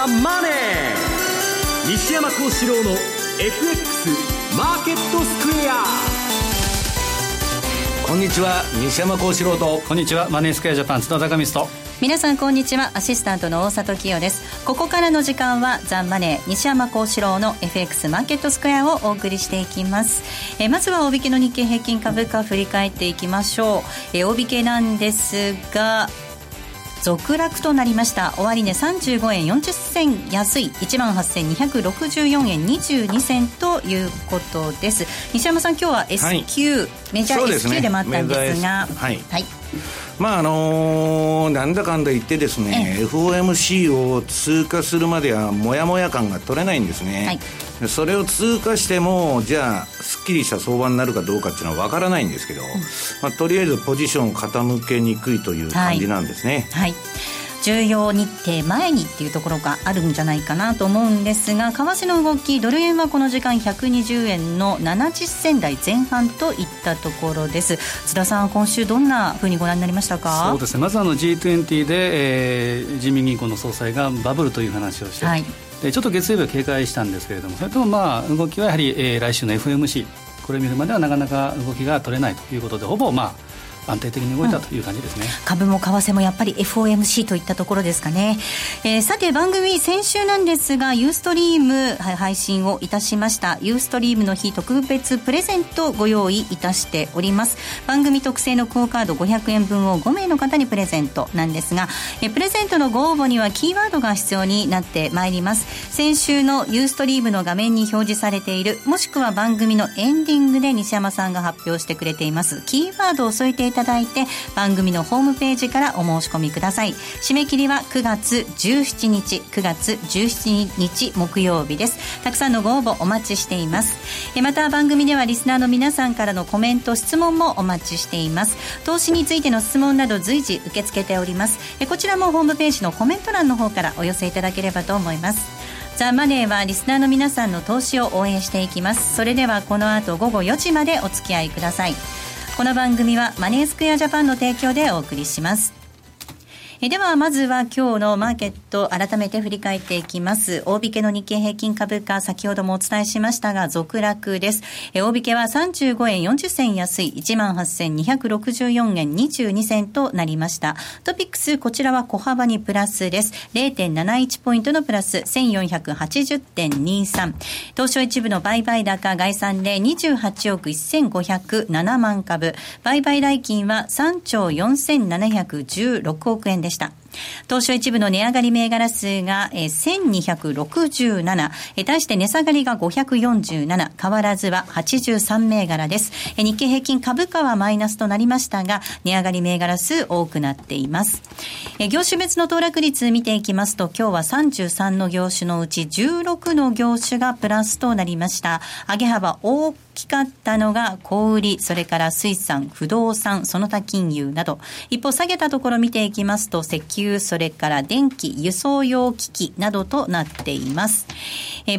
ザマネー。西山孝四郎の FX マーケットスクエア。こんにちは、西山孝四郎と。こんにちは、マネースクエアジャパン津田貴光と。皆さんこんにちは、アシスタントの大里清です。ここからの時間はザ・マネー西山孝四郎の FX マーケットスクエアをお送りしていきます。まずは大引けの日経平均株価振り返っていきましょう。大引けなんですが続落となりました。終値35円40銭安い 18,264 円22銭ということです。西山さん、今日は S q、はい、メジャー S q でもあったんですが、なんだかんだ言ってですね、FOMC を通過するまではモヤモヤ感が取れないんですね、はい、それを通過してもじゃあすっきりした相場になるかどうかっていうのは分からないんですけど、とりあえずポジションを傾けにくいという感じなんですね、はいはい。重要日程前にっていうところがあるんじゃないかなと思うんですが、為替の動き、ドル円はこの時間120円の70銭台前半といったところです。津田さん、今週どんなふうにご覧になりましたか？そうですね、まずG20 で、人民銀行の総裁がバブルという話をして、はい、でちょっと月曜日は警戒したんですけれども、それとも動きはやはり、来週の FOMC、 これ見るまではなかなか動きが取れないということで、ほぼ安定的に動いたという感じですね、うん、株も為替もやっぱり FOMC といったところですかね、さて番組先週なんですが Ustream 配信をいたしました。 Ustream の日特別プレゼントをご用意いたしております。番組特製のクオカード500円分を5名の方にプレゼントなんですが、プレゼントのご応募にはキーワードが必要になってまいります。先週の Ustream の画面に表示されている、もしくは番組のエンディングで西山さんが発表してくれていますキーワードを添えていただいて、番組のホームページからお申し込みください。締め切りは9月17日、9月17日木曜日です。たくさんのご応募お待ちしています。また番組ではリスナーの皆さんからのコメント、質問もお待ちしています。投資についての質問など随時受け付けております。こちらもホームページのコメント欄の方からお寄せいただければと思います。ザ・マネーはリスナーの皆さんの投資を応援していきます。それではこの後午後4時までお付き合いください。この番組はマネースクエアジャパンの提供でお送りします。ではまずは今日のマーケットを改めて振り返っていきます。大引けの日経平均株価、先ほどもお伝えしましたが続落です。大引けは35円40銭安い 18,264 円22銭となりました。トピックス、こちらは小幅にプラスです。 0.71 ポイントのプラス 1480.23。 東証一部の売買高概算で28億1507万株、売買代金は3兆4716億円でした。東証一部の値上がり銘柄数が1267、対して値下がりが547、変わらずは83銘柄です。日経平均株価はマイナスとなりましたが、値上がり銘柄数多くなっています。業種別の騰落率見ていきますと、今日は33の業種のうち16の業種がプラスとなりました。上げ幅大きかったのが小売り、それから水産、不動産、その他金融など。一方下げたところ見ていきますと、石油、それから電気、輸送用機器などとなっています。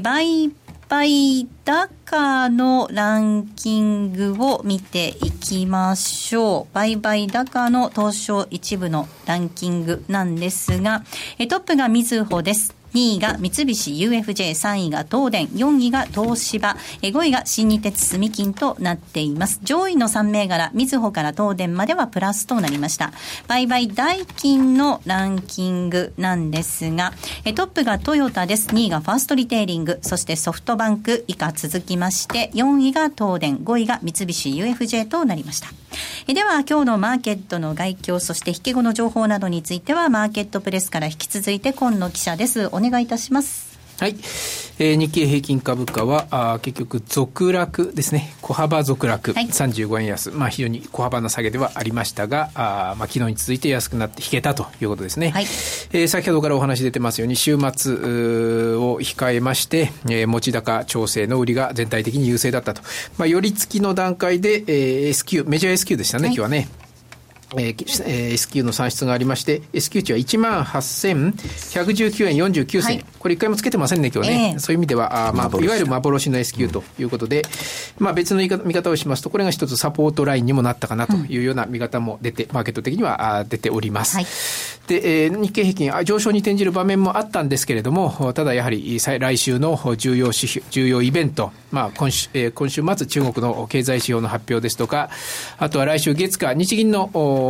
売買高のランキングを見ていきましょう。売買高の東証一部のランキングなんですが、トップがみずほです。2位が三菱 UFJ、3位が東電、4位が東芝、5位が新日鉄住金となっています。上位の3銘柄、みずほから東電まではプラスとなりました。売買代金のランキングなんですが、トップがトヨタです。2位がファーストリテイリング、そしてソフトバンク以下続きまして、4位が東電、5位が三菱 UFJ となりました。では今日のマーケットの概況、そして引け後の情報などについてはマーケットプレスから引き続いて今野記者です。お願いいたします。はい、日経平均株価は結局続落ですね。小幅続落、はい、35円安、非常に小幅な下げではありましたが、昨日に続いて安くなって引けたということですね、はい。先ほどからお話出てますように、週末を控えまして、持ち高調整の売りが全体的に優勢だったと、寄り付きの段階で、S q メジャー S q でしたね、はい、今日はね。S q の算出がありまして、 S q 値は 18,119 円49銭、はい、これ1回もつけてませんね今日ね、そういう意味ではいわゆる幻の S q ということで、別の見方をしますとこれが一つサポートラインにもなったかなというような見方も出て、マーケット的には出ております、はい。で日経平均上昇に転じる場面もあったんですけれども、ただやはり来週の重要イベント、今週末中国の経済指標の発表ですとか、あとは来週月火日銀の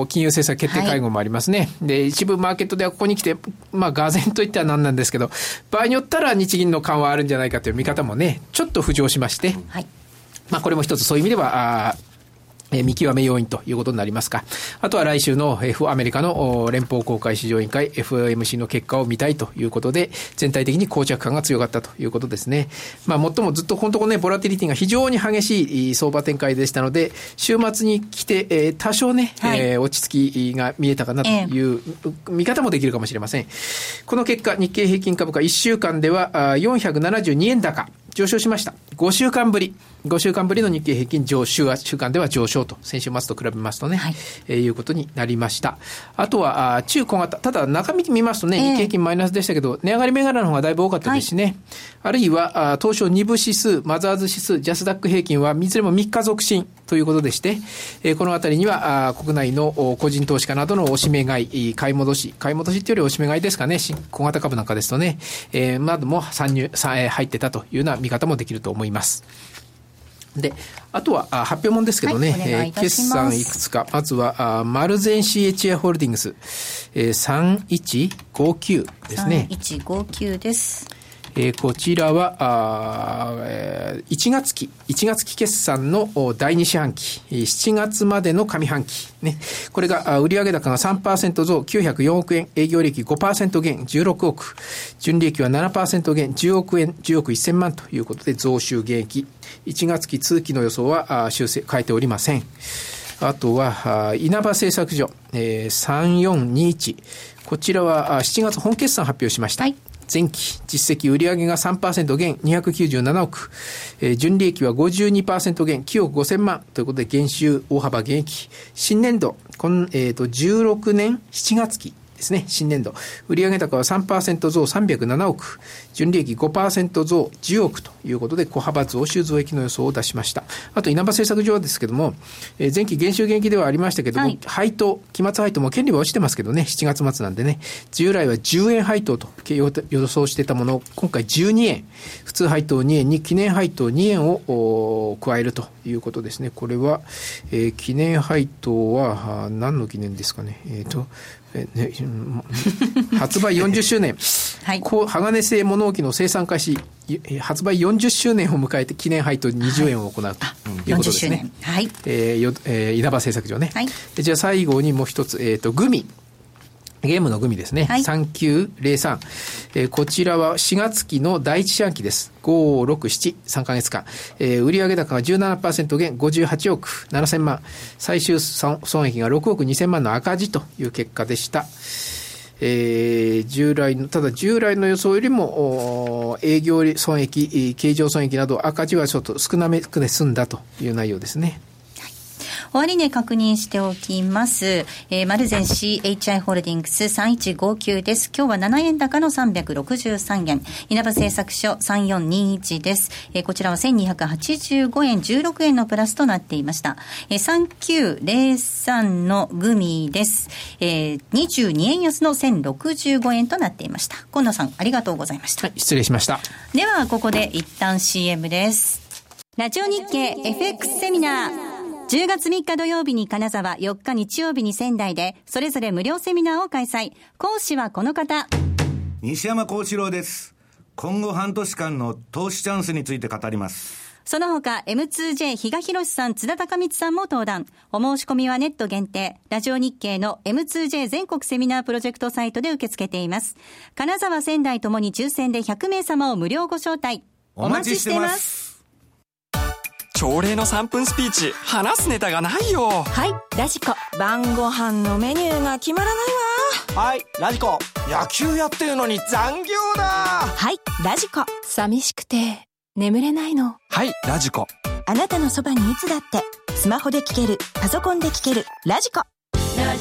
金融政策決定会合もありますね、はい、で一部マーケットではここに来てがぜんといったらなんなんですけど、場合によったら日銀の緩和あるんじゃないかという見方もねちょっと浮上しまして、はい、これも一つそういう意味では見極め要因ということになりますか。あとは来週のアメリカの連邦公開市場委員会 FOMC の結果を見たいということで、全体的に膠着感が強かったということですね。最もずっとこのところねボラティリティが非常に激しい相場展開でしたので、週末に来て、多少ね、はい、落ち着きが見えたかなという見方もできるかもしれません。この結果日経平均株価1週間では472円高上昇しました。5週間ぶりの日経平均上週間では上昇と、先週末と比べますとね、はい、いうことになりました。あとは中小型、ただ中身見ますとね、日経平均マイナスでしたけど値上がり銘柄の方がだいぶ多かったですしね、はい、あるいは東証2部指数、マザーズ指数、ジャスダック平均はいずれも3日続伸ということでして、このあたりには国内の個人投資家などのおしめ買い、買い戻しというよりおしめ買いですかね、小型株なんかですとね、なども入ってたというような見方もできると思います。であとは発表もんですけどね、はい、決算いくつか、まずはマルゼン CHI ホールディングス、3159ですね、3159です、こちらは1月期決算の第2四半期、7月までの上半期、ね、これが売上高が 3% 増904億円、営業利益 5% 減16億、純利益は 7% 減10億円、10億1000万ということで増収減益。1月期通期の予想は修正変えておりません。あとは稲葉製作所、3421、こちらは7月本決算発表しました、はい。前期実績売上が 3% 減297億、純利益は 52% 減9億5000万ということで減収大幅減益。新年度16年7月期ですね、新年度売上高は 3% 増307億、純利益 5% 増10億ということで小幅増収増益の予想を出しました。あと稲葉製作所ですけども、前期減収減益ではありましたけども、はい、配当、期末配当も権利は落ちてますけどね、7月末なんでね、従来は10円配当と予想してたものを今回12円、普通配当2円に記念配当2円を加えるということですね。これは、記念配当は何の記念ですかね、発売40周年、はい、鋼製物置の生産開始、発売40周年を迎えて記念配当20円を行う、はい、ということですね、40周年、はい、稲葉製作所ね、はい、じゃあ最後にもう一つ、グミ、ゲームのグミですね、はい、3903、こちらは4月期の第一四半期です。567、3ヶ月間、売上高が 17% 減58億7000万、最終損益が6億2000万の赤字という結果でした。従来の予想よりも営業損益、経常損益など赤字はちょっと少なめで済んだという内容ですね。終値確認しておきます。マルゼン CHI ホールディングス3159です。今日は7円高の363円。稲葉製作所3421です。こちらは1285円16円のプラスとなっていました。3903のグミです。22円安の1065円となっていました。今野さんありがとうございました。はい、失礼しました。ではここで一旦 CM です。ラジオ日経 FX セミナー。10月3日土曜日に金沢、4日日曜日に仙台でそれぞれ無料セミナーを開催。講師はこの方、西山幸四郎です。今後半年間の投資チャンスについて語ります。その他 M2J 比嘉博さん、津田隆光さんも登壇。お申し込みはネット限定。ラジオ日経の M2J 全国セミナープロジェクトサイトで受け付けています。金沢、仙台ともに抽選で100名様を無料ご招待。お待ちしてます。朝礼の3分スピーチ、話すネタがないよ。はい、ラジコ。晩ご飯のメニューが決まらないわ。はい、ラジコ。野球やってるのに残業だ。はい、ラジコ。寂しくて眠れないの。はい、ラジコ。あなたのそばにいつだって。スマホで聞ける、パソコンで聞ける、ラジコ。ト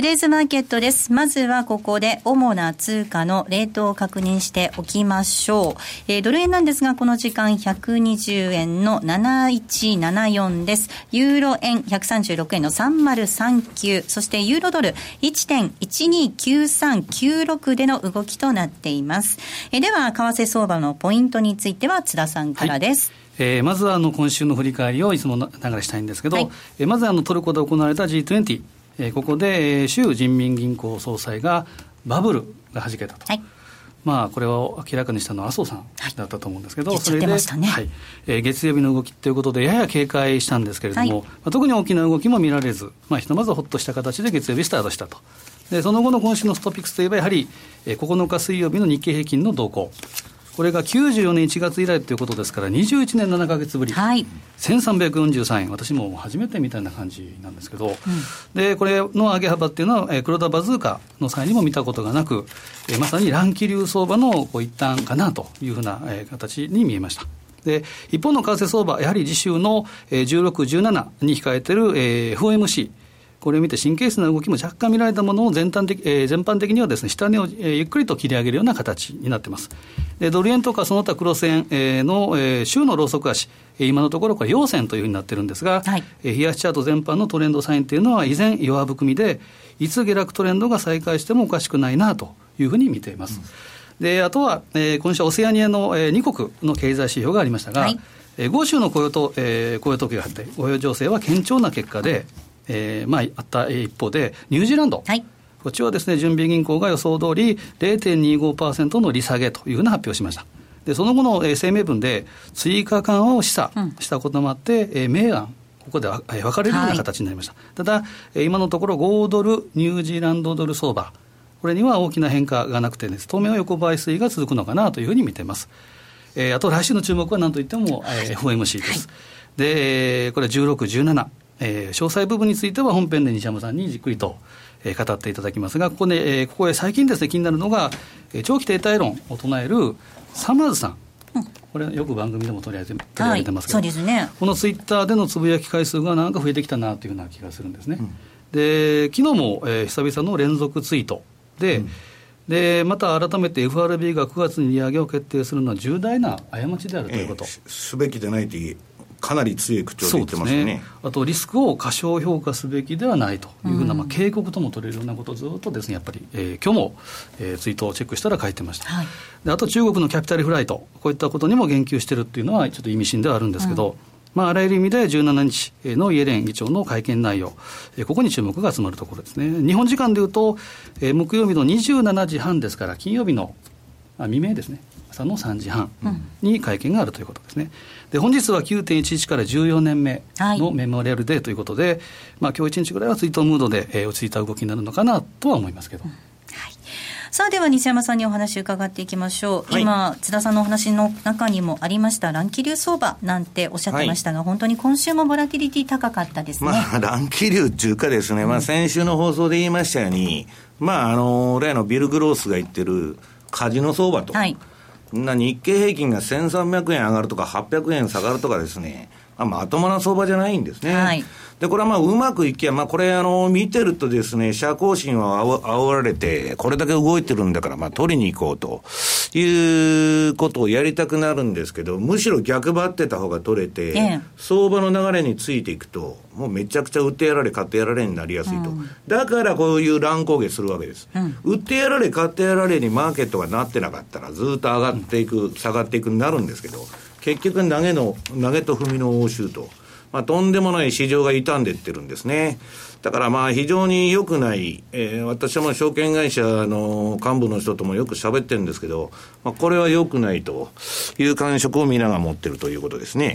ゥデイズマーケットです。まずはここで主な通貨のレートを確認しておきましょう。ドル円なんですが、この時間120円の7174です。ユーロ円136円の3039、そしてユーロドル 1.129396 での動きとなっています。では為替相場のポイントについては津田さんからです。はい、まずは今週の振り返りをいつも流れしたいんですけど、はい、まずトルコで行われた G20、ここで、州人民銀行総裁がバブルがはじけたと、はい、これを明らかにしたのは麻生さんだったと思うんですけど、はい、それで、ね、はい、月曜日の動きということでやや警戒したんですけれども、はい、特に大きな動きも見られず、ひとまずほっとした形で月曜日スタートしたと。でその後の今週のトピックスといえばやはり、9日水曜日の日経平均の動向、これが94年1月以来ということですから21年7ヶ月ぶり、はい、1343円、私も初めてみたいな感じなんですけど、うん、でこれの上げ幅っていうのは黒田バズーカの際にも見たことがなく、まさに乱気流相場の一端かなというふうな形に見えました。で一方の為替相場、やはり次週の16、17に控えている FOMC、これを見て神経質な動きも若干見られたものを全般的にはですね、下値をゆっくりと切り上げるような形になっています。でドル円とかその他クロス円の週のローソク足、今のところこれ陽線というふうになってるんですが、はい、冷やしチャート全般のトレンドサインというのは依然弱含みで、いつ下落トレンドが再開してもおかしくないなというふうに見ています。うん、であとは、今週はオセアニアの2国の経済指標がありましたが、はい、豪州の雇用情勢は堅調な結果であった一方で、ニュージーランド、はい、こっちはですね、準備銀行が予想通り 0.25% の利下げというふうな発表をしました。でその後の声明文で追加緩和を示唆したこともあって、明暗ここで分かれるような形になりました。はい、ただ今のところ豪ドルニュージーランドドル相場、これには大きな変化がなくてです、当面は横ばい推移が続くのかなというふうに見ています。あと来週の注目は何といっても、FOMC です。はい、でこれ16、17詳細部分については本編で西山さんにじっくりと語っていただきますが、ここへ最近ですね、気になるのが長期停滞論を唱えるサマーズさん、これよく番組でも取り上げてますけど、はい、そうですね、このツイッターでのつぶやき回数がなんか増えてきたなというような気がするんですね。うん、で昨日も、久々の連続ツイート でまた改めて FRB が9月に利上げを決定するのは重大な過ちであるということ、すべきでないというかなり強い口調で言ってます ね。あとリスクを過小評価すべきではないというふうな、警告とも取れるようなことをずっとですね、やっぱり、今日も、ツイートをチェックしたら書いてました。はい、であと中国のキャピタルフライト、こういったことにも言及してるっていうのはちょっと意味深ではあるんですけど、あらゆる意味で17日のイエレン議長の会見内容、ここに注目が集まるところですね。日本時間でいうと、木曜日の27時半ですから、金曜日の未明ですね、朝の3時半に会見があるということですね。で本日は 9.11 から14年目のメモリアルデーということで、今日1日ぐらいは追悼ムードで、落ち着いた動きになるのかなとは思いますけど、さあでは西山さんにお話伺っていきましょう。はい、今津田さんのお話の中にもありました乱気流相場なんておっしゃってましたが、本当に今週もボラティリティ高かったですね。乱気流というかですね、先週の放送で言いましたように、例のビル・グロースが言ってるカジノ相場と、日経平均が1300円上がるとか800円下がるとかですね、まともな相場じゃないんですね。はい、でこれはうまくいきゃ、これ見てるとですね、社交心を煽られて、これだけ動いてるんだから、取りに行こうということをやりたくなるんですけど、むしろ逆張ってた方が取れて、相場の流れについていくと、もうめちゃくちゃ売ってやられ買ってやられになりやすいと。だからこういう乱高下するわけです。売ってやられ買ってやられにマーケットがなってなかったら、ずっと上がっていく下がっていくになるんですけど、結局投げと踏みの応酬と、とんでもない市場が傷んでいってるんですね。だから非常に良くない、私も証券会社の幹部の人ともよく喋ってるんですけど、これは良くないという感触を皆が持ってるということですね。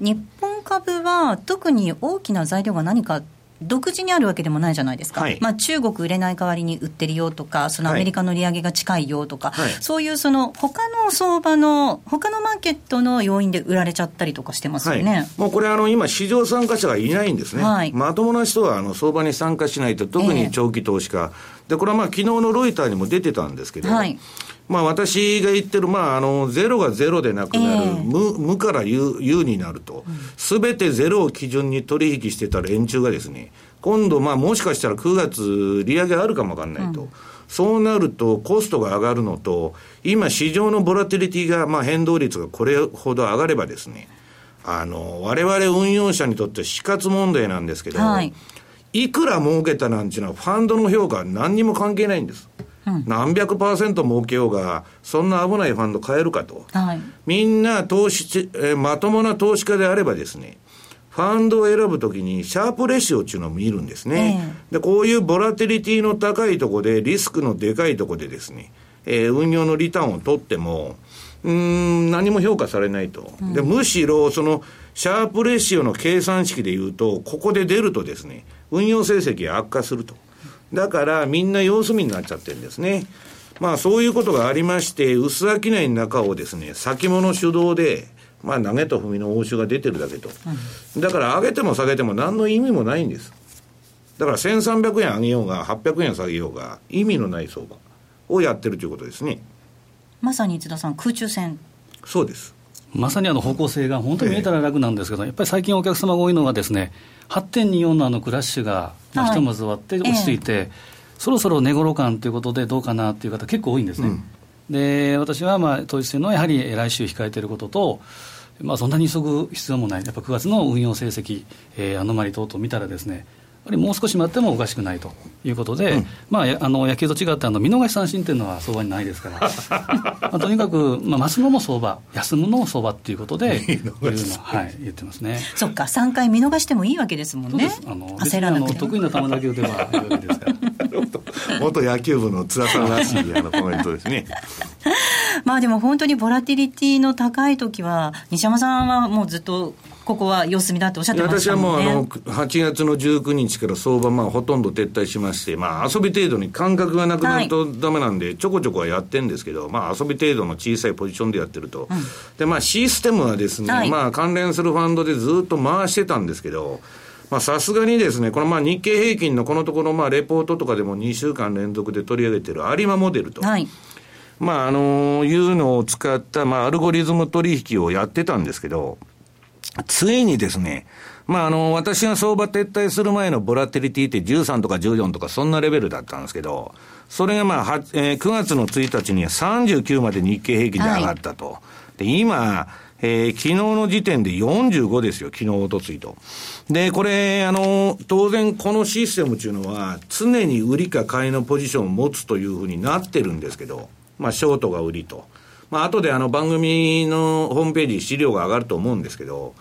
日本株は特に大きな材料が何か独自にあるわけでもないじゃないですか、はい、まあ、中国売れない代わりに売ってるよとか、そのアメリカの利上げが近いよとか、はい、そういうその他の相場の他のマーケットの要因で売られちゃったりとかしてますよね、はい、もうこれ今市場参加者がいないんですね、はい、まともな人は相場に参加しないと、特に長期投資家、でこれは昨日のロイターにも出てたんですけど、はい、まあ、私が言ってる、ゼロがゼロでなくなる、無から有になると、すべてゼロを基準に取引してた連中がですね、今度もしかしたら9月利上げあるかもわかんないと、うん、そうなるとコストが上がるのと、今市場のボラティリティが変動率がこれほど上がればですね、我々運用者にとって死活問題なんですけど、はい、いくら儲けたなんていうのはファンドの評価は何にも関係ないんです。何百%儲けようがそんな危ないファンド買えるかと、はい、みんなまともな投資家であればですね、ファンドを選ぶときにシャープレシオっていうのを見るんですね、でこういうボラティリティの高いとこでリスクのでかいとこでですね、運用のリターンを取っても何も評価されないと、でむしろそのシャープレシオの計算式でいうと、ここで出るとですね、運用成績が悪化すると、だからみんな様子見になっちゃってるんですね。そういうことがありまして、薄商いの中をですね、先物主導で投げと踏みの応酬が出てるだけと、だから上げても下げても何の意味もないんです。だから1300円上げようが800円下げようが意味のない相場をやってるということですね。まさに津田さん、空中戦。そうです、まさに方向性が本当に見えたら楽なんですけど、やっぱり最近お客様が多いのがですね、8.24 のクラッシュがひとまず終わって落ち着いて、そろそろ値ごろ感ということでどうかなという方結構多いんですね、で私は統一性のやはり来週控えていることと、そんなに急ぐ必要もない、やっぱ9月の運用成績、アノマリ等々見たらですね、やっぱりもう少し待ってもおかしくないということで、野球と違って見逃し三振というのは相場にないですからとにかく待つのも相場、休むのも相場ということで言ってますね。そっか、3回見逃してもいいわけですもんね。焦らなくて得意な球だけ打てばいいわけですから元野球部の津田さんらしいコメントですねでも本当にボラティリティの高い時は、西山さんはもうずっとここは様子見だっておっしゃってましたもんね。私はもう8月の19日から相場ほとんど撤退しまして、遊び程度に感覚がなくなるとダメなんで、ちょこちょこはやってるんですけど、遊び程度の小さいポジションでやってると、でシステムはですね、関連するファンドでずっと回してたんですけど、さすがにですね、この日経平均のこのところレポートとかでも2週間連続で取り上げてる有馬モデルと、はい、いうのを使ったアルゴリズム取引をやってたんですけど、ついにですね、私が相場撤退する前のボラティリティって13とか14とかそんなレベルだったんですけど、それが9月の1日には39まで日経平均で上がったと。はい、で今、昨日の時点で45ですよ、昨日おとついと。で、これ、当然このシステムというのは常に売りか買いのポジションを持つというふうになってるんですけど、ショートが売りと。後で番組のホームページ資料が上がると思うんですけど、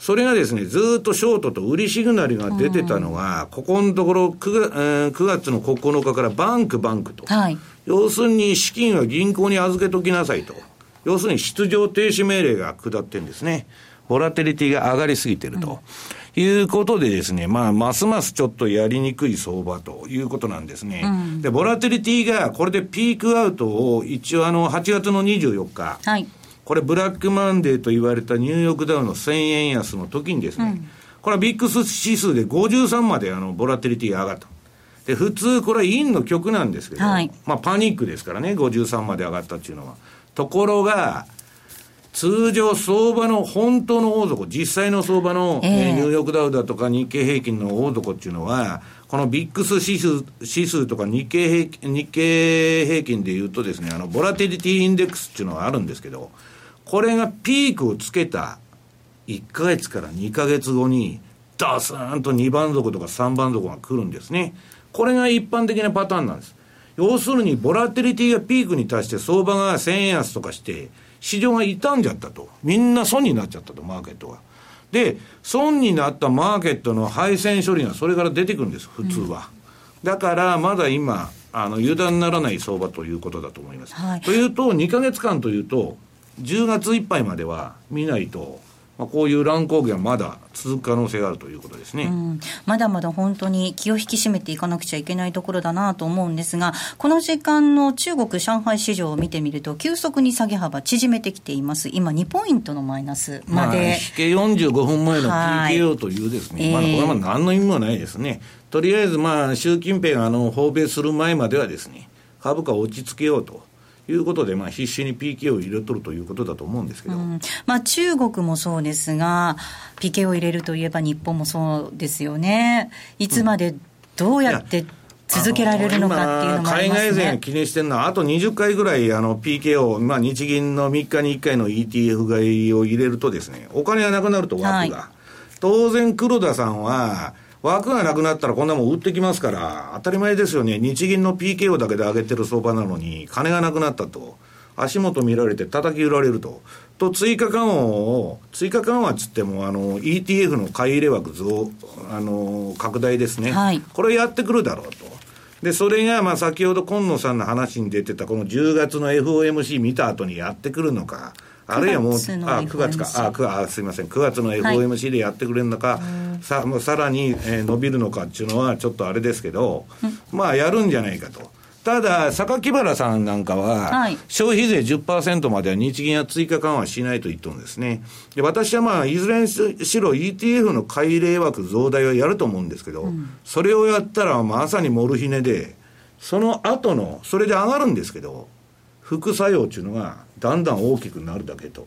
それがですね、ずっとショートと売りシグナルが出てたのが、ここのところ 9月の9日からバンクと、はい、要するに資金は銀行に預けときなさいと、要するに出場停止命令が下ってるんですね。ボラティリティが上がりすぎてると、いうことでですね、ますますちょっとやりにくい相場ということなんですね。で、ボラティリティがこれでピークアウトを一応8月の24日、はい、これブラックマンデーと言われたニューヨークダウの1000円安の時にですね、これはビックス指数で53までボラティリティが上がった。で、普通これはインの曲なんですけど、はい、パニックですからね、53まで上がったっていうのは。ところが、通常相場の本当の大底、実際の相場の、ニューヨークダウだとか日経平均の大底っていうのは、このビックス指数とか日経平均でいうとですね、ボラティリティインデックスっていうのがあるんですけど、これがピークをつけた1ヶ月から2ヶ月後に、ダスーンと2番底とか3番底が来るんですね。これが一般的なパターンなんです。要するにボラティリティがピークに達して相場が1000円安とかして、市場が傷んじゃったと、みんな損になっちゃったと、マーケットが。で、損になったマーケットの配線処理がそれから出てくるんです、普通は。だからまだ今油断ならない相場ということだと思います、はい、というと2ヶ月間というと10月いっぱいまでは見ないとまあ、こういう乱高下はまだ続く可能性があるということですね、うん、まだまだ本当に気を引き締めていかなくちゃいけないところだなと思うんですが、この時間の中国上海市場を見てみると急速に下げ幅縮めてきています。今2ポイントのマイナスまで、まあ、引け45分前の PKO というですね、まだこれは何の意味もないですね。とりあえずまあ習近平が訪米する前まではですね、株価を落ち着けようということで、まあ、必死に PK を入れとるということだと思うんですけど、うんまあ、中国もそうですが PK を入れるといえば日本もそうですよね。いつまでどうやって続けられるのかっていうのもありますね。海外勢が気にしてるのはあと20回ぐらいPK を、まあ、日銀の3日に1回の ETF 買いを入れるとですね、お金がなくなると枠が、はい、当然黒田さんは枠がなくなったらこんなもん売ってきますから、当たり前ですよね。日銀の PKO だけで上げてる相場なのに金がなくなったと足元見られて叩き売られると追加緩和っつってもETF の買い入れ枠増拡大ですね、はい、これやってくるだろうと。でそれがまあ先ほど今野さんの話に出てたこの10月の FOMC 見た後にやってくるのか、あるいはもう9月の FOMC でやってくれるのか、はい、さらに、伸びるのかっていうのはちょっとあれですけど、まあやるんじゃないかと。ただ榊原さんなんかは、はい、消費税 10% までは日銀は追加緩和しないと言ってるんですね。で私はまあいずれにしろ ETF の買い入れ枠増大はやると思うんですけど、うん、それをやったらまさにモルヒネで、その後のそれで上がるんですけど副作用というのがだんだん大きくなるだけと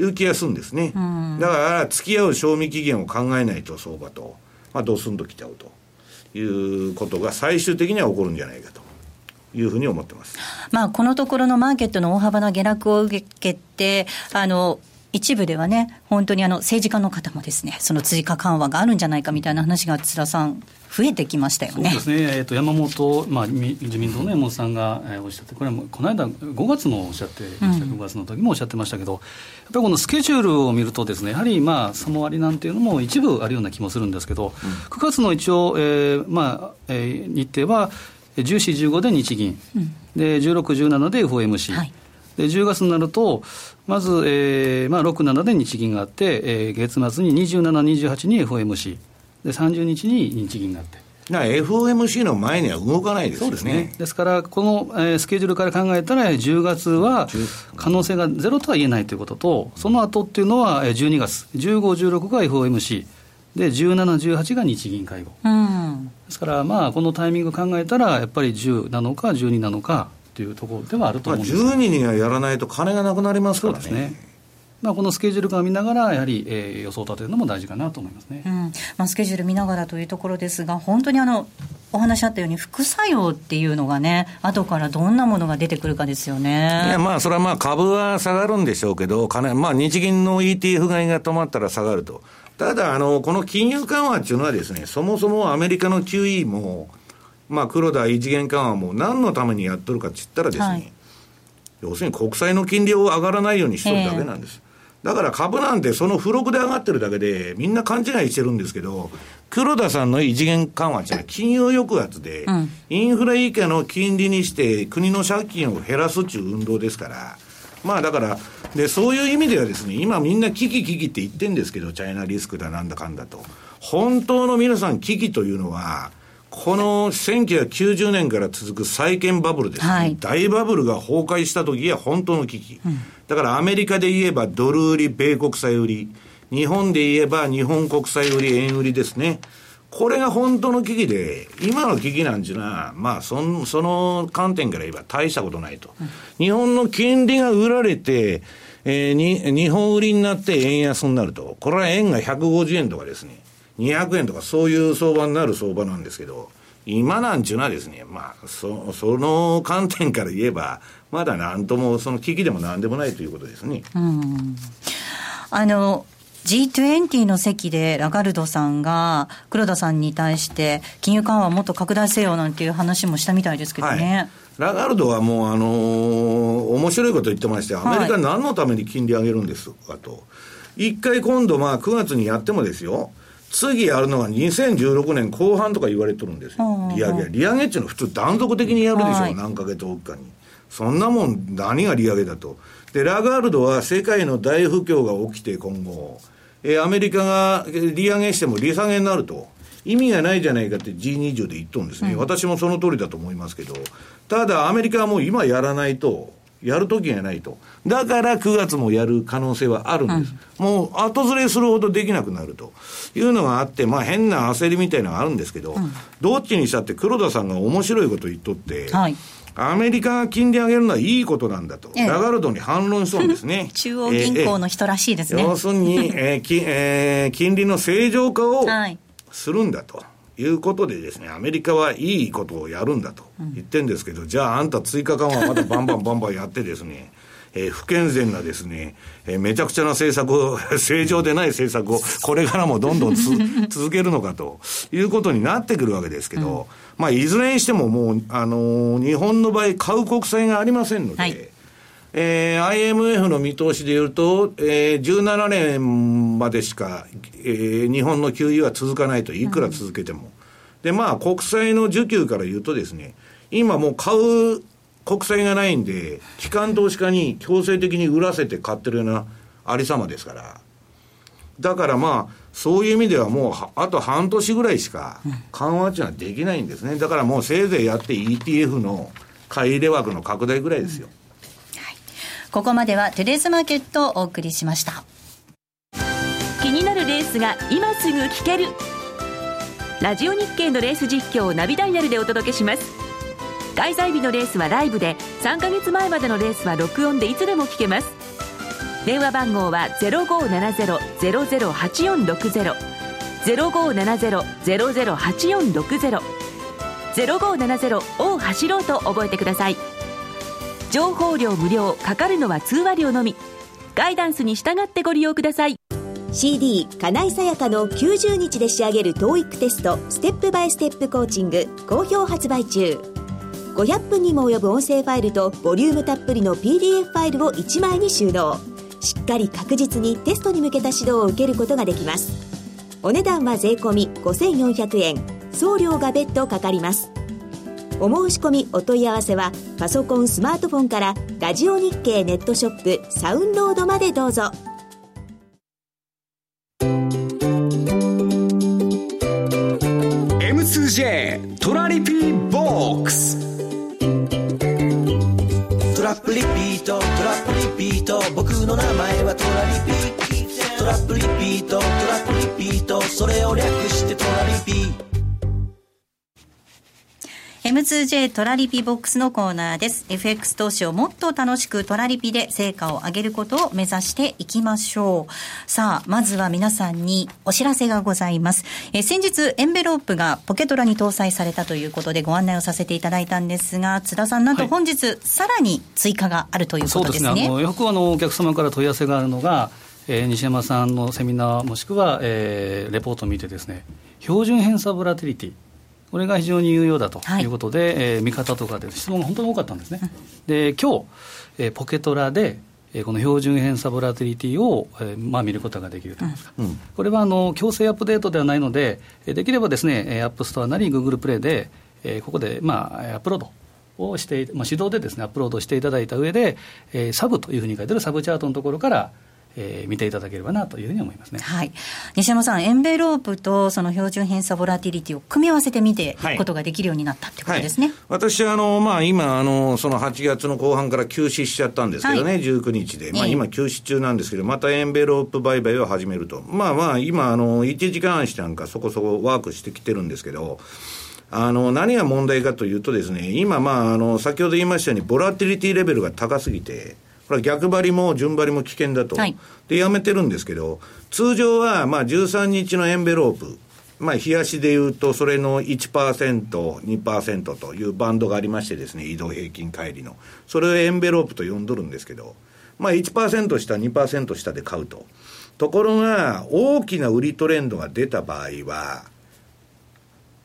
いう気がするんですね。だから付き合う賞味期限を考えないと相場と、まあ、ドスンときちゃうということが最終的には起こるんじゃないかというふうに思ってます、まあ、このところのマーケットの大幅な下落を受けて一部ではね、本当に政治家の方もですね、その追加緩和があるんじゃないかみたいな話が津田さん増えてきましたよね。そうですね、山本、まあ、自民党の山本さんがおっしゃって、これはこの間5月もおっしゃってました、5月の時もおっしゃってましたけど、やっぱりこのスケジュールを見るとですね、やはりまあその割なんていうのも一部あるような気もするんですけど、9月の一応、日程は14、15で日銀、で16、17で FOMC、はい、で10月になるとまず、6、7で日銀があって、月末に27、28に FOMC で30日に日銀があって、だから FOMC の前には動かないですよね。そうですね。ですからこの、スケジュールから考えたら10月は可能性がゼロとは言えないということと、その後っていうのは12月15、16が FOMC で17、18が日銀会合、うん、ですからまあこのタイミング考えたらやっぱり10なのか12なのかというところではあると思うんですけど、まあ、12人がやらないと金がなくなりますからね。そうですね、まあ、このスケジュールから見ながらやはり、予想を立てるのも大事かなと思いますね、うんまあ、スケジュール見ながらというところですが、本当にお話あったように副作用っていうのがね、後からどんなものが出てくるかですよね。いやまあそれはまあ株は下がるんでしょうけど、まあ、日銀の ETF 買いが止まったら下がると。ただこの金融緩和っていうのはですね、そもそもアメリカの QE もまあ、黒田異次元緩和も何のためにやっとるかって言ったらですね、はい、要するに国債の金利を上がらないようにしとるだけなんです。だから株なんてその付録で上がってるだけでみんな勘違いしてるんですけど、黒田さんの異次元緩和って金融抑圧で、うん、インフレ以下の金利にして国の借金を減らすっていう運動ですから、まあだからでそういう意味ではですね、今みんな危機危機って言ってるんですけど、チャイナリスクだなんだかんだと、本当の皆さん危機というのはこの1990年から続く債券バブルですね、はい、大バブルが崩壊した時は本当の危機、うん、だからアメリカで言えばドル売り米国債売り、日本で言えば日本国債売り円売りですね、これが本当の危機で、今の危機なんていうのは、まあ、その観点から言えば大したことないと、うん、日本の金利が売られて、日本売りになって円安になると、これは円が150円とかですね200円とかそういう相場になる相場なんですけど、今なんちゅうのはですね、まあ、その観点から言えばまだなんともその危機でもなんでもないということですね。うんG20 の席でラガルドさんが黒田さんに対して金融緩和もっと拡大せよなんていう話もしたみたいですけどね、はい、ラガルドはもう面白いこと言ってまして、アメリカ何のために金利上げるんですかと、一回今度まあ9月にやってもですよ、次やるのが2016年後半とか言われてるんですよ、利上げっていうのは普通断続的にやるでしょ、はい、何ヶ月おきかに。そんなもん何が利上げだと。でラガールドは世界の大不況が起きて今後アメリカが利上げしても利下げになると意味がないじゃないかって G20 で言っとるんですね、うん、私もその通りだと思いますけど、ただアメリカはもう今やらないと、やる時がないと、だから9月もやる可能性はあるんです、うん、もう後ずれするほどできなくなるというのがあって、まあ、変な焦りみたいなのがあるんですけど、うん、どっちにしたって黒田さんが面白いこと言っとって、はい、アメリカが金利上げるのはいいことなんだと、ラガルドに反論しそうですね中央銀行の人らしいですね、要するに、金利の正常化をするんだと、はいいうことでですね、アメリカはいいことをやるんだと言ってるんですけど、うん、じゃああんた追加緩和またバンバンやってですね不健全なですね、めちゃくちゃな政策を正常でない政策をこれからもどんどん続けるのかということになってくるわけですけど、うん、まあいずれにしてももう日本の場合買う国債がありませんので、はい、IMF の見通しでいうと、17年までしか、日本の給油は続かないと、いくら続けても、うん、でまあ国債の需給からいうとですね、今もう買う国債がないんで機関投資家に強制的に売らせて買ってるようなありさまですから、だからまあそういう意味ではもうあと半年ぐらいしか緩和っていうのはできないんですね。だからもうせいぜいやって ETF の買い入れ枠の拡大ぐらいですよ、うん。ここまではトゥデイズマーケットをお送りしました。気になるレースが今すぐ聞けるラジオ日経のレース実況をナビダイヤルでお届けします。開催日のレースはライブで、3ヶ月前までのレースは録音でいつでも聞けます。電話番号は 0570-008460 0570-008460 0570を走ろうと覚えてください。情報料無料、かかるのは通話料のみ。ガイダンスに従ってご利用ください。 CD 金井さやかの90日で仕上げる TOEIC テストステップバイステップコーチング、好評発売中。500分にも及ぶ音声ファイルとボリュームたっぷりの PDF ファイルを1枚に収納、しっかり確実にテストに向けた指導を受けることができます。お値段は税込5400円、送料が別途かかります。お申し込みお問い合わせはパソコンスマートフォンからラジオ日経ネットショップサウンロードまでどうぞ。M2J トラリピーボックス、トラップリピート、トラップリピート、僕の名前はトラリピート、トラップリピート、トラップリピート、それを略してトラリピート。M2J トラリピボックスのコーナーです。 FX 投資をもっと楽しくトラリピで成果を上げることを目指していきましょう。さあまずは皆さんにお知らせがございます。先日エンベロープがポケトラに搭載されたということでご案内をさせていただいたんですが、津田さん、なんと本日、はい、さらに追加があるということですね。そうですね、よくお客様から問い合わせがあるのが、西山さんのセミナーもしくは、レポートを見てですね、標準偏差ボラティリティ、これが非常に有用だということで、はい、見方とかで質問が本当に多かったんですね。で今日、ポケトラで、この標準偏差ボラティリティを、まあ、見ることができるといいますか、うん、これは強制アップデートではないので、できればですね、アップストアなり Google プレイで、ここで、まあ、アップロードをして、まあ、手動でですねアップロードしていただいた上で、サブというふうに書いてあるサブチャートのところから見ていただければなというふうに思いますね。はい、西山さん、エンベロープとその標準偏差ボラティリティを組み合わせてみていくことができるようになったということですね。はいはい、私はまあ、今その8月の後半から休止しちゃったんですけどね、はい、19日で、まあ、今休止中なんですけど、またエンベロープ売買を始めると、まあまあ今1時間足なんかそこそこワークしてきてるんですけど、何が問題かというとですね、今まあ先ほど言いましたようにボラティリティレベルが高すぎて、これは逆張りも順張りも危険だと、はい、でやめてるんですけど、通常はまあ13日のエンベロープ、まあ、日足でいうとそれの 1%、2% というバンドがありましてですね、移動平均乖離のそれをエンベロープと呼んどるんですけど、まあ、1% 下 2% 下で買うと、ところが大きな売りトレンドが出た場合は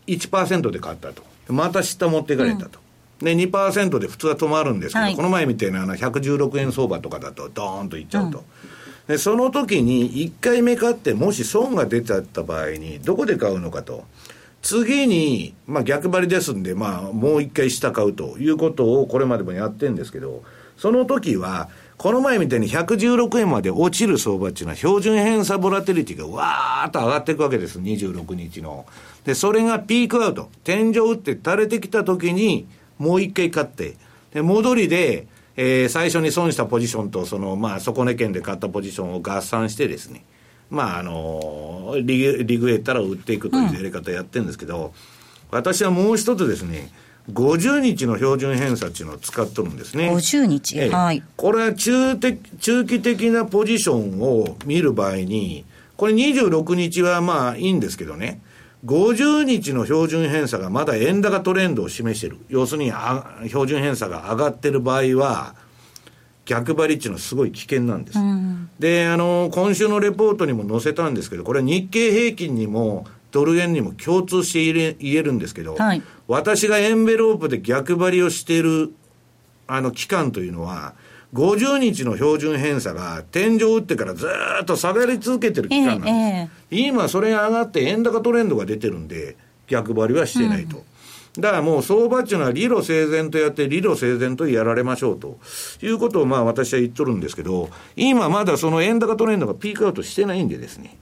1% で買ったと、また下持っていかれたと、うんで 2% で普通は止まるんですけど、はい、この前みたいな116円相場とかだとドーンといっちゃうと、うん、でその時に1回目買ってもし損が出ちゃった場合にどこで買うのかと、次に、まあ、逆張りですんで、まあ、もう1回下買うということをこれまでもやってるんですけど、その時はこの前みたいに116円まで落ちる相場っていうのは標準偏差ボラテリティがわーっと上がっていくわけです。26日のでそれがピークアウト天井打って垂れてきた時にもう一回買ってで戻りで、最初に損したポジションとその、底値圏で買ったポジションを合算してですね、リグエったら売っていくというやり方をやってるんですけど、私はもう一つですね50日の標準偏差っていうのを使っとるんですね。50日、はい。これは中期的なポジションを見る場合に、これ26日はいいんですけどね、50日の標準偏差がまだ円高トレンドを示している。要するに標準偏差が上がっている場合は、逆張りっていうのはすごい危険なんです。で、今週のレポートにも載せたんですけど、これ日経平均にも、ドル円にも共通して言えるんですけど、はい、私がエンベロープで逆張りをしている期間というのは50日の標準偏差が天井打ってからずっと下がり続けてる期間なんです、今それが上がって円高トレンドが出てるんで逆張りはしてないと、だからもう相場っていうのは理路整然とやって理路整然とやられましょうということを私は言っとるんですけど、今まだその円高トレンドがピークアウトしてないんでですね、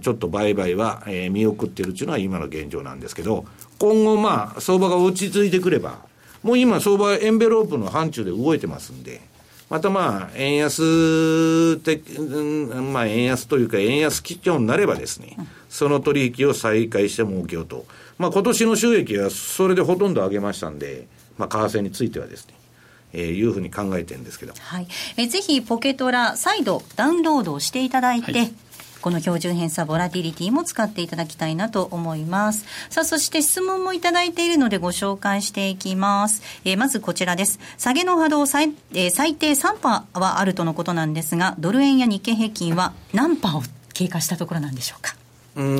ちょっと売買は、見送ってるというのは今の現状なんですけど、今後相場が落ち着いてくれば、もう今相場エンベロープの範疇で動いてますんで、また円安というか円安基調になればですね、その取引を再開して儲けようと、今年の収益はそれでほとんど上げましたんで、為替についてはですね、いうふうに考えてるんですけど、はい、ぜひポケトラ再度ダウンロードをしていただいて、はい、この標準偏差ボラティリティも使っていただきたいなと思います。さあ、そして質問もいただいているのでご紹介していきます、まずこちらです。下げの波動最低 3% はあるとのことなんですが、ドル円や日経平均は何%を経過したところなんでしょうか。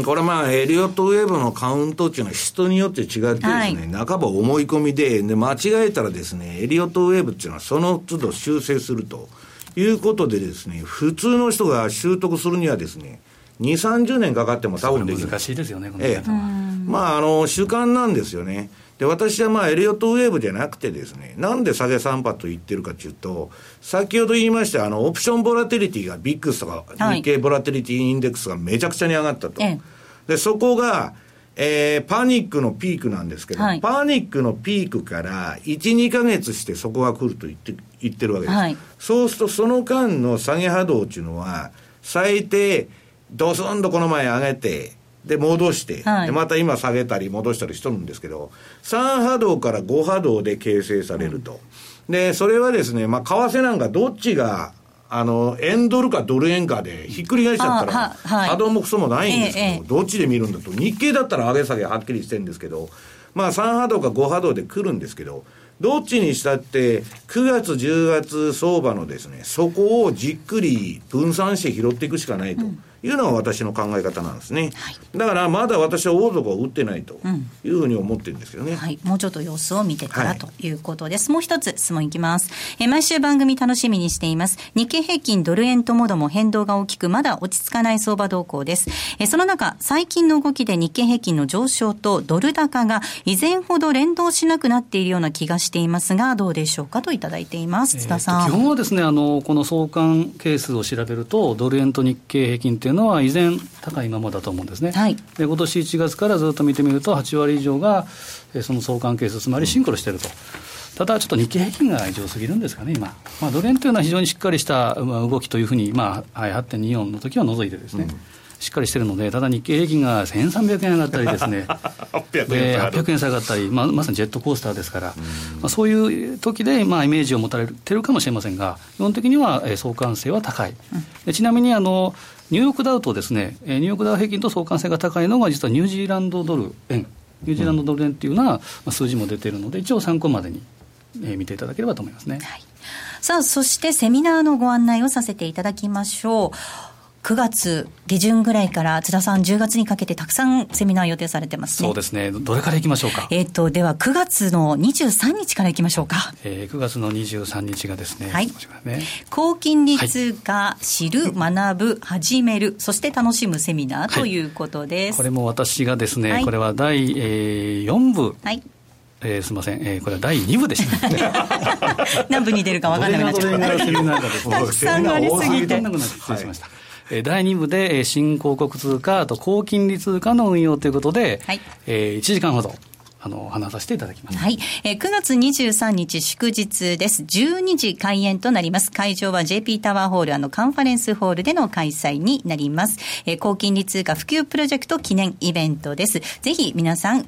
これエリオットウェーブのカウントっていうのは人によって違ってですね、半ば思い込み で間違えたらですね、エリオットウェーブっていうのはその都度修正するということでですね、普通の人が習得するにはですね、2、30年かかっても多分できない。難しいですよね、この方は。主観なんですよね。で、私はエリオットウェーブじゃなくてですね、なんで下げ3波と言ってるかというと、先ほど言いましたオプションボラテリティがVIXとか日経ボラテリティインデックスがめちゃくちゃに上がったと。で、そこが、パニックのピークなんですけど、パニックのピークから1、2ヶ月してそこが来ると言ってるわけです、そうするとその間の下げ波動というのは最低ドスンとこの前上げてで戻して、でまた今下げたり戻したりしとるんですけど、3波動から5波動で形成されると、でそれはですね、為替なんかどっちが円ドルかドル円かでひっくり返しちゃったら波動もクソもないんですけど、どっちで見るんだと、日経だったら上げ下げはっきりしてるんですけど、3波動か5波動で来るんですけど、どっちにしたって9月10月相場のですね、そこをじっくり分散して拾っていくしかないというのが私の考え方なんですね、だからまだ私は大底を打ってないというふうに思ってるんですけどね、もうちょっと様子を見てからということです、もう一つ質問いきます。毎週番組楽しみにしています。日経平均ドル円ともども変動が大きくまだ落ち着かない相場動向です。その中最近の動きで日経平均の上昇とドル高が以前ほど連動しなくなっているような気がしていますがどうでしょうかといただいています。津田さん、基本はですね、この相関係数を調べるとドル円と日経平均というのは依然高いままだと思うんですね、で今年1月からずっと見てみると8割以上がその相関係数、つまりシンクロしていると、ただちょっと日経平均が異常すぎるんですかね今、ドル円というのは非常にしっかりした動きというふうに、8.24 の時は除いてですね、しっかりしているので、ただ日経平均が1300円上がったりですね800円下がったり、まさにジェットコースターですから、そういう時で、イメージを持たれてるかもしれませんが、基本的には相関性は高い、でちなみにニューヨークダウとですね、ニューヨークダウ平均と相関性が高いのが実はニュージーランドドル円、ニュージーランドドル円というのは、数字も出ているので一応参考までに見ていただければと思いますね、さあそしてセミナーのご案内をさせていただきましょう。9月下旬ぐらいから津田さん10月にかけてたくさんセミナー予定されてますね。そうですね、どれからいきましょうか。では9月の23日からいきましょうか。9月の23日がですね、高金利通貨、知る学ぶ始めるそして楽しむセミナーということです、これも私がですね、これは第4部すみません、これは第2部でした、ね、何部に出るか分からなくなっちゃったたくさんありすぎて失礼しました、はい第2部で新興国通貨と高金利通貨の運用ということで、はい1時間ほど話させていただきます、はい9月23日祝日です。12時開演となります。会場は JP タワーホールカンファレンスホールでの開催になります、高金利通貨普及プロジェクト記念イベントです。ぜひ皆さん、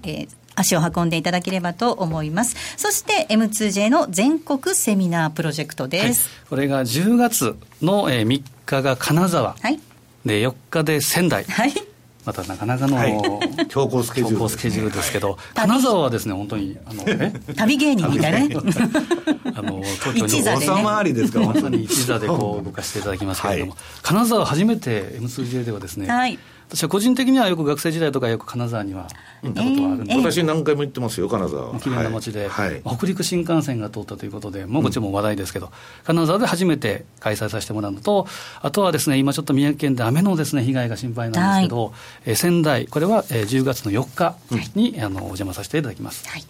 足を運んでいただければと思います。そして M2J の全国セミナープロジェクトです、はい、これが10月の3日が金沢、はい、で4日で仙台、はい、またなかなかの、はい、強行スケジュールですけど、はい、金沢はですね本当に旅芸人みたいな一座でね、おさまわりですか、本当に一座でこう動かしていただきますけれども、はい、金沢初めて M2J ではですね、はい私は個人的にはよく学生時代とかよく金沢には行ったことはあるんで、私何回も行ってますよ金沢。綺麗な街で、はい、北陸新幹線が通ったということで、もうこっちも話題ですけど、うん、金沢で初めて開催させてもらうのと、あとはですね今ちょっと宮城県で雨のですね被害が心配なんですけど、はい、仙台これは10月の4日に、はい、お邪魔させていただきます、はい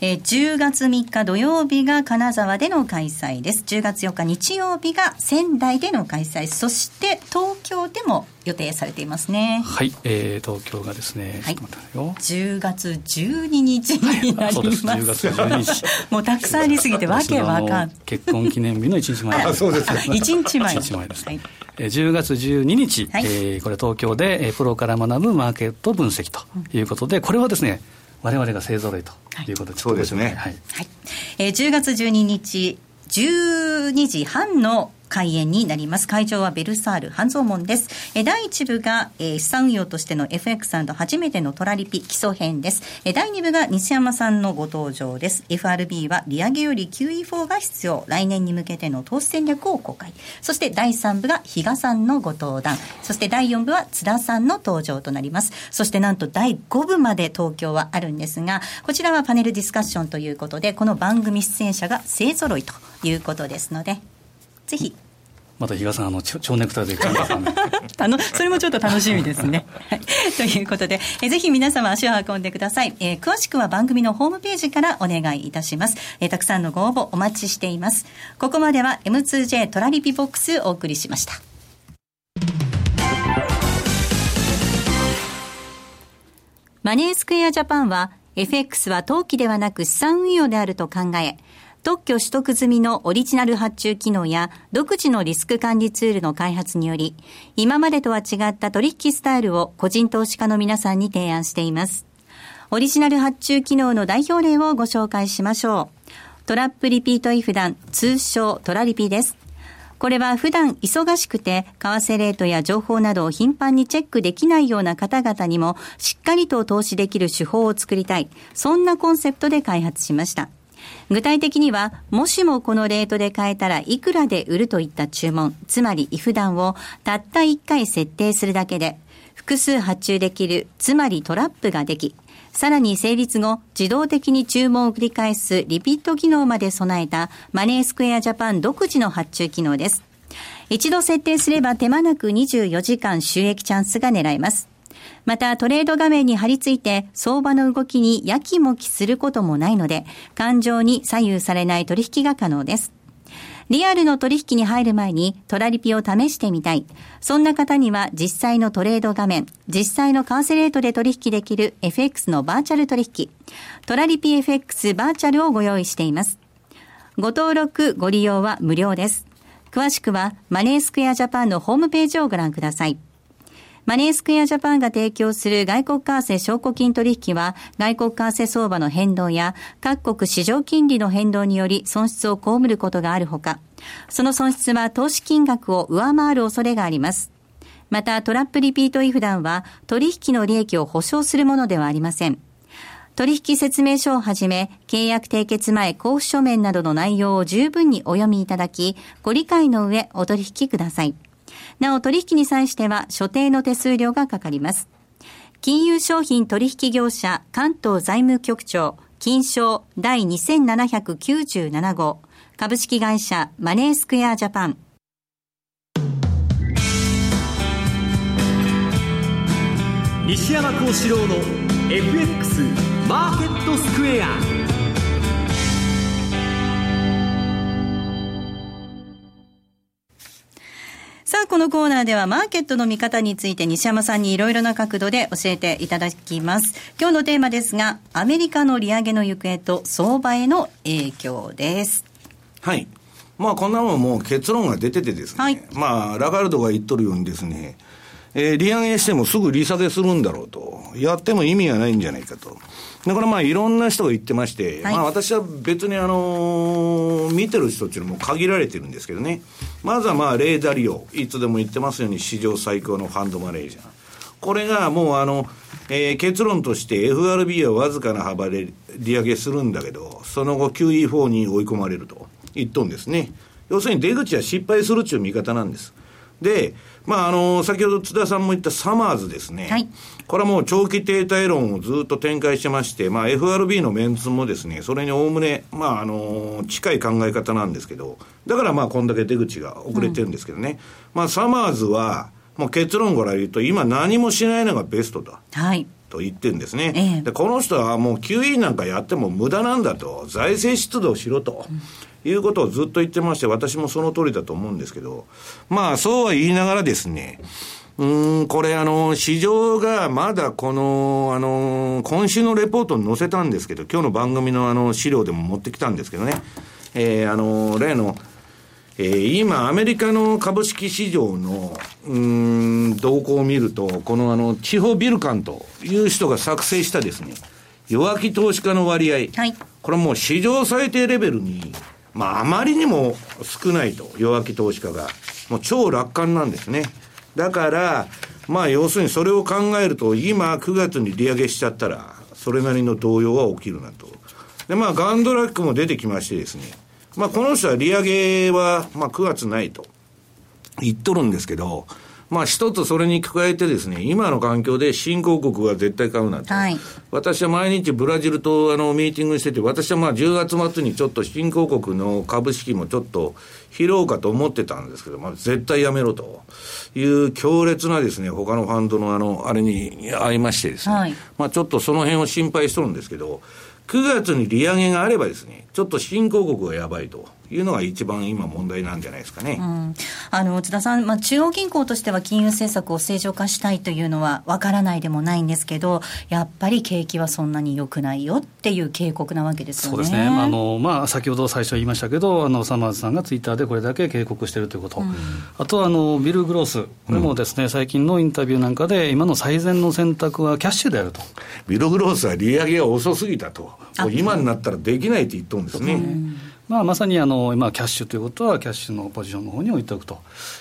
10月3日土曜日が金沢での開催です。10月4日日曜日が仙台での開催、そして東京でも予定されていますね。はい、東京がですね、はい、10月12日になります。そうです10月12日もうたくさんありすぎてわけわかん結婚記念日の1日前そうです1日前です、はい、10月12日、はいこれ東京でプロから学ぶマーケット分析ということで、これはですね我々が勢ぞろいということで、はい、そうですね、はいはい10月12日12時半の開演になります。会場はベルサール半蔵門です。第1部が、資産運用としての FX& 初めてのトラリピ基礎編です。第2部が西山さんのご登場です。 FRB は利上げより QE4 が必要、来年に向けての投資戦略を公開。そして第3部が比嘉さんのご登壇、そして第4部は津田さんの登場となります。そしてなんと第5部まで東京はあるんですが、こちらはパネルディスカッションということで、この番組出演者が勢ぞろいということですので、ぜひまた日賀さん蝶ネクタイで行くんです、ね、それもちょっと楽しみですね、はい、ということでぜひ皆様足を運んでください。詳しくは番組のホームページからお願いいたします。たくさんのご応募お待ちしています。ここまでは M2J トラリピボックスお送りしました。マネースクエアジャパンは FX は投機ではなく資産運用であると考え、特許取得済みのオリジナル発注機能や独自のリスク管理ツールの開発により、今までとは違った取引スタイルを個人投資家の皆さんに提案しています。オリジナル発注機能の代表例をご紹介しましょう。トラップリピートイフ弾、通称トラリピです。これは普段忙しくて為替レートや情報などを頻繁にチェックできないような方々にもしっかりと投資できる手法を作りたい、そんなコンセプトで開発しました。具体的には、もしもこのレートで買えたらいくらで売るといった注文、つまりイフ弾をたった1回設定するだけで複数発注できる、つまりトラップができ、さらに成立後自動的に注文を繰り返すリピート機能まで備えたマネースクエアジャパン独自の発注機能です。一度設定すれば手間なく24時間収益チャンスが狙えます。またトレード画面に張り付いて相場の動きにやきもきすることもないので、感情に左右されない取引が可能です。リアルの取引に入る前にトラリピを試してみたい、そんな方には実際のトレード画面、実際の為替レートで取引できる FX のバーチャル取引、トラリピ FX バーチャルをご用意しています。ご登録ご利用は無料です。詳しくはマネースクエアジャパンのホームページをご覧ください。マネースクエアジャパンが提供する外国為替証拠金取引は、外国為替相場の変動や各国市場金利の変動により損失を被ることがあるほか、その損失は投資金額を上回る恐れがあります。またトラップリピートイフ弾は取引の利益を保証するものではありません。取引説明書をはじめ、契約締結前交付書面などの内容を十分にお読みいただき、ご理解の上お取引ください。なお取引に際しては所定の手数料がかかります。金融商品取引業者関東財務局長金商第2797号株式会社マネースクエアジャパン。西山孝四郎の FX マーケットスクエア。このコーナーではマーケットの見方について西山さんにいろいろな角度で教えていただきます。今日のテーマですが、アメリカの利上げの行方と相場への影響です。はい、まあこんなもんもう結論が出ててですね、はい、まあラガルドが言っとるようにですね、利上げしてもすぐ利下げするんだろうと、やっても意味がないんじゃないかと。だからまあいろんな人が言ってまして、はい、まあ私は別に見てる人っていうのも限られてるんですけどね。まずはまあレイ・ダリオ、いつでも言ってますように史上最高のファンドマネージャー。これがもう結論として FRB はわずかな幅で利上げするんだけど、その後 QE4 に追い込まれると言っとんですね。要するに出口は失敗するっていう見方なんです。で、まあ先ほど津田さんも言ったサマーズですね、はい、これはもう長期停滞論をずっと展開してまして、まあ、FRB のメンツもですね、それにおおむね、まあ近い考え方なんですけど、だからまあこんだけ出口が遅れてるんですけどね、うん、まあ、サマーズはもう結論から言うと今何もしないのがベストだ、はい、と言ってるんですね、でこの人はもう QE なんかやっても無駄なんだと、財政出動しろと、うん、いうことをずっと言ってまして、私もその通りだと思うんですけど、まあそうは言いながらですね、これ市場がまだこの今週のレポートに載せたんですけど、今日の番組の資料でも持ってきたんですけどね、例の今アメリカの株式市場の動向を見ると、この地方ビルカンという人が作成したですね、弱気投資家の割合、はい、これもう市場最低レベルにまあ、あまりにも少ないと、弱気投資家がもう超楽観なんですね。だからまあ要するにそれを考えると、今9月に利上げしちゃったらそれなりの動揺は起きるなと。でまあガンドラックも出てきましてですね、まあこの人は利上げはまあ9月ないと言っとるんですけど、まあ一つそれに加えてですね、今の環境で新興国は絶対買うなと、はい、私は毎日ブラジルとミーティングしてて、私はまあ10月末にちょっと新興国の株式もちょっと拾おうかと思ってたんですけど、まあ、絶対やめろという強烈なですね、他のファンドのあれに合いましてですね、はい、まあちょっとその辺を心配しとるんですけど、9月に利上げがあればですね、ちょっと新興国がやばいというのが一番今問題なんじゃないですかね、うん、津田さん、まあ、中央銀行としては金融政策を正常化したいというのはわからないでもないんですけど、やっぱり景気はそんなに良くないよっていう警告なわけですよね。そうですね、まあ、先ほど最初言いましたけど、サマーズさんがツイッターでこれだけ警告しているということ、うん、あとはビル・グロース、これもですね、うん、最近のインタビューなんかで今の最善の選択はキャッシュであると。ビル・グロースは利上げが遅すぎたと、今になったらできないって言っとるんですね、うん、まあ、まさに今キャッシュということはキャッシュのポジションの方に置いておくと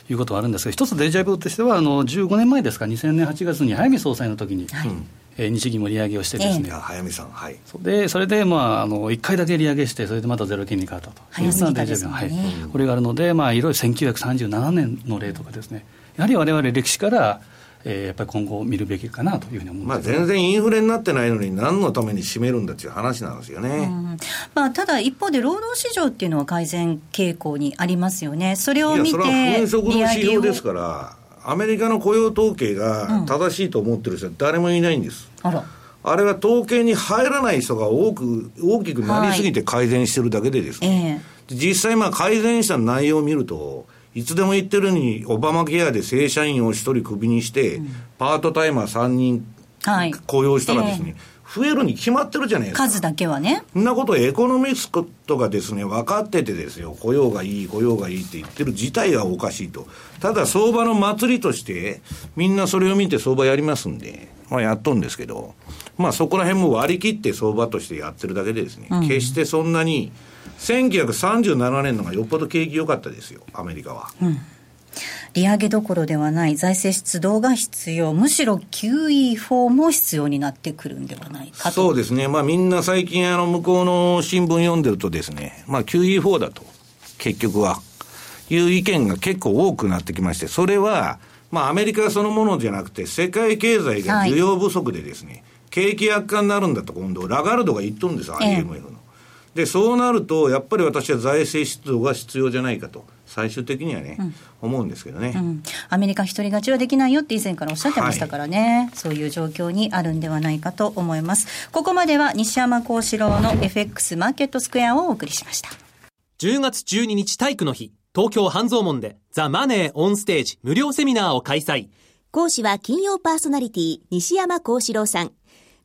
いうことはあるんですが、一つデジャブとしては15年前ですか、2000年8月に早見総裁の時に、はい、日銀も利上げをしてですね、早見さん、はい、でそれで、まあ、1回だけ利上げして、それでまたゼロ金に変わったと、早すぎたですね、はい、これがあるので、まあ、いろいろ1937年の例とかですね、やはり我々歴史からやっぱり今後見るべきかなというふうに思います、ね、まあ、全然インフレになってないのに何のために締めるんだという話なんですよね、うん、まあ、ただ一方で労働市場っていうのは改善傾向にありますよね。それを見て、それは紛争の指標ですから、アメリカの雇用統計が正しいと思ってる人は誰もいないんです、うん、あれは統計に入らない人が大きくなりすぎて改善してるだけでですね、はい、実際まあ改善した内容を見ると、いつでも言ってるようにオバマケアで正社員を1人クビにして、うん、パートタイマー3人雇用したらですね、増えるに決まってるじゃないですか、数だけはね。そんなことエコノミストがですね分かっててですよ、雇用がいいって言ってる自体がおかしいと。ただ相場の祭りとしてみんなそれを見て相場やりますんで、まあ、やっとんですけど、まあ、そこら辺も割り切って相場としてやってるだけでですね、うん、決してそんなに1937年のがよっぽど景気良かったですよ、アメリカは、うん、利上げどころではない、財政出動が必要、むしろ QE4 も必要になってくるんではないかと。そうですね、まあ、みんな最近向こうの新聞読んでるとですね、まあ、QE4 だと結局はいう意見が結構多くなってきまして、それはまあアメリカそのものじゃなくて世界経済が需要不足でですね、はい、景気悪化になるんだと今度ラガルドが言っとるんです、IMF の。でそうなるとやっぱり私は財政出動が必要じゃないかと最終的にはね、うん、思うんですけどね、うん、アメリカ一人勝ちはできないよって以前からおっしゃってましたからね、はい、そういう状況にあるんではないかと思います。ここまでは西山孝四郎の FX マーケットスクエアをお送りしました。10月12日体育の日、東京半蔵門でザ・マネーオンステージ無料セミナーを開催。講師は金曜パーソナリティ西山孝四郎さん。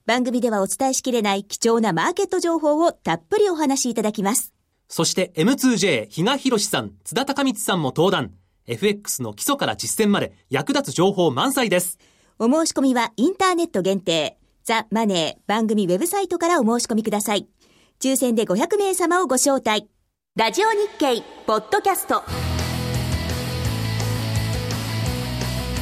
番組ではお伝えしきれない貴重なマーケット情報をたっぷりお話しいただきます。そして M2J 比嘉博さん、津田隆光さんも登壇。 FX の基礎から実践まで役立つ情報満載です。お申し込みはインターネット限定、ザ・マネー番組ウェブサイトからお申し込みください。抽選で500名様をご招待。ラジオ日経ポッドキャスト、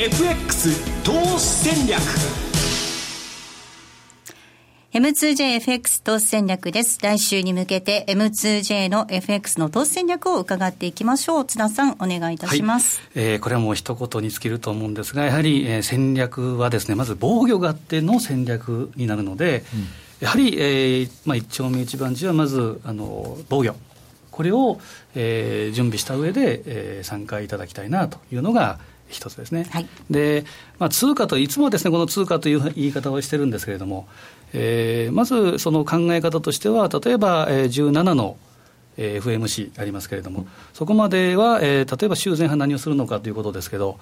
FX 投資戦略。M2J FX 投資戦略です。来週に向けて M2J の FX の投資戦略を伺っていきましょう。津田さん、お願いいたします。はい、これはもう一言に尽きると思うんですが、やはり、戦略はですね、まず防御があっての戦略になるので、やはり、一丁目一番地はまず防御、これを、準備した上で、参加いただきたいなというのが一つですね。はい、で、通貨といつもはですね、この通貨という言い方をしてるんですけれども、まずその考え方としては、例えば、17の、FOMC ありますけれども、そこまでは、例えば週前半何をするのかということですけど、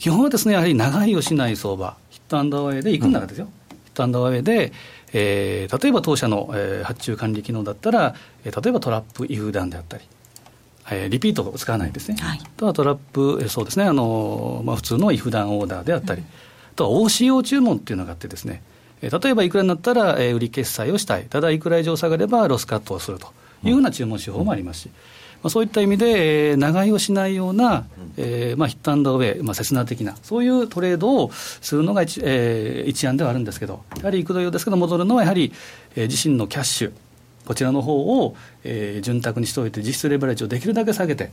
基本はですね、やはり長いをしない相場、ヒットアンドアウェイで行くんならですよ、ヒットアンドアウェイで、例えば当社の、発注管理機能だったら、例えばトラップイフダウンであったり、リピートを使わないですね、はい、あとはトラップ、そうですね、普通のイフダウンオーダーであったり、あとは OCO 注文っていうのがあってですね、例えばいくらになったら売り決済をしたい、ただいくら以上下がればロスカットをするというような注文手法もありますし、そういった意味で長居をしないような、ヒットアンドアウェイ、刹那的なそういうトレードをするのが 一案ではあるんですけど、やはりいくらようですけど戻るのはやはり自身のキャッシュ、こちらの方を潤沢にしておいて、実質レバレッジをできるだけ下げて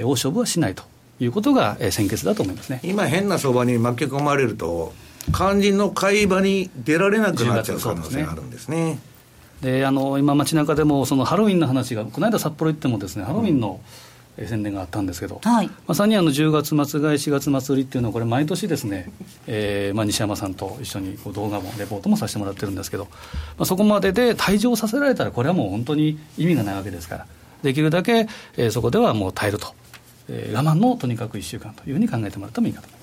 大勝負はしないということが先決だと思いますね。今変な相場に巻き込まれると肝心の買い場に出られなくなっちゃう可能性があるんですね。で、今街中でもそのハロウィンの話が、この間札幌行ってもですね、ハロウィンの宣伝があったんですけど、はい、まさに10月末買い4月末売りっていうのは、これ毎年ですね、西山さんと一緒に動画もレポートもさせてもらってるんですけど、そこまでで退場させられたら、これはもう本当に意味がないわけですから、できるだけ、そこではもう耐えると、我慢のとにかく1週間というふうに考えてもらってもいいかと思います。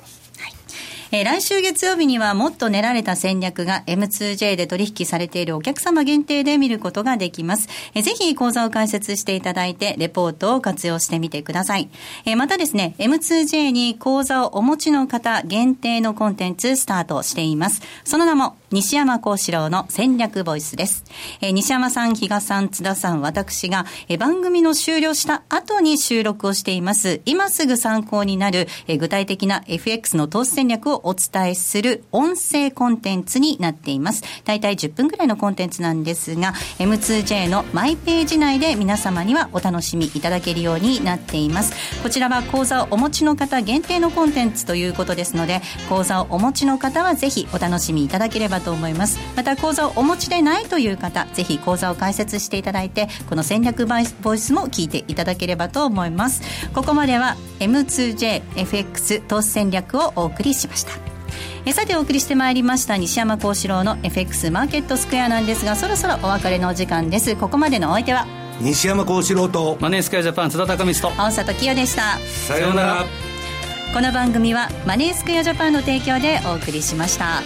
来週月曜日にはもっと練られた戦略が M2J で取引されているお客様限定で見ることができます。ぜひ講座を開設していただいてレポートを活用してみてください。またですね、M2J に講座をお持ちの方限定のコンテンツスタートしています。その名も西山孝四郎の戦略ボイスです。西山さん、比嘉さん、津田さん、私が番組の終了した後に収録をしています。今すぐ参考になる具体的な FX の投資戦略をお伝えする音声コンテンツになっています。だいたい10分ぐらいのコンテンツなんですが、 M2J のマイページ内で皆様にはお楽しみいただけるようになっています。こちらは講座をお持ちの方限定のコンテンツということですので、講座をお持ちの方はぜひお楽しみいただければと思います。また講座をお持ちでないという方、ぜひ講座を開設していただいて、この戦略ボイスも聞いていただければと思います。ここまでは M2J FX 投資戦略をお送りしました。さて、お送りしてまいりました西山孝四郎の FX マーケットスクエアなんですが、そろそろお別れのお時間です。ここまでのお相手は西山孝四郎とマネースクエアジャパン津田隆光と青里清でした。さようなら。この番組はマネースクエアジャパンの提供でお送りしました。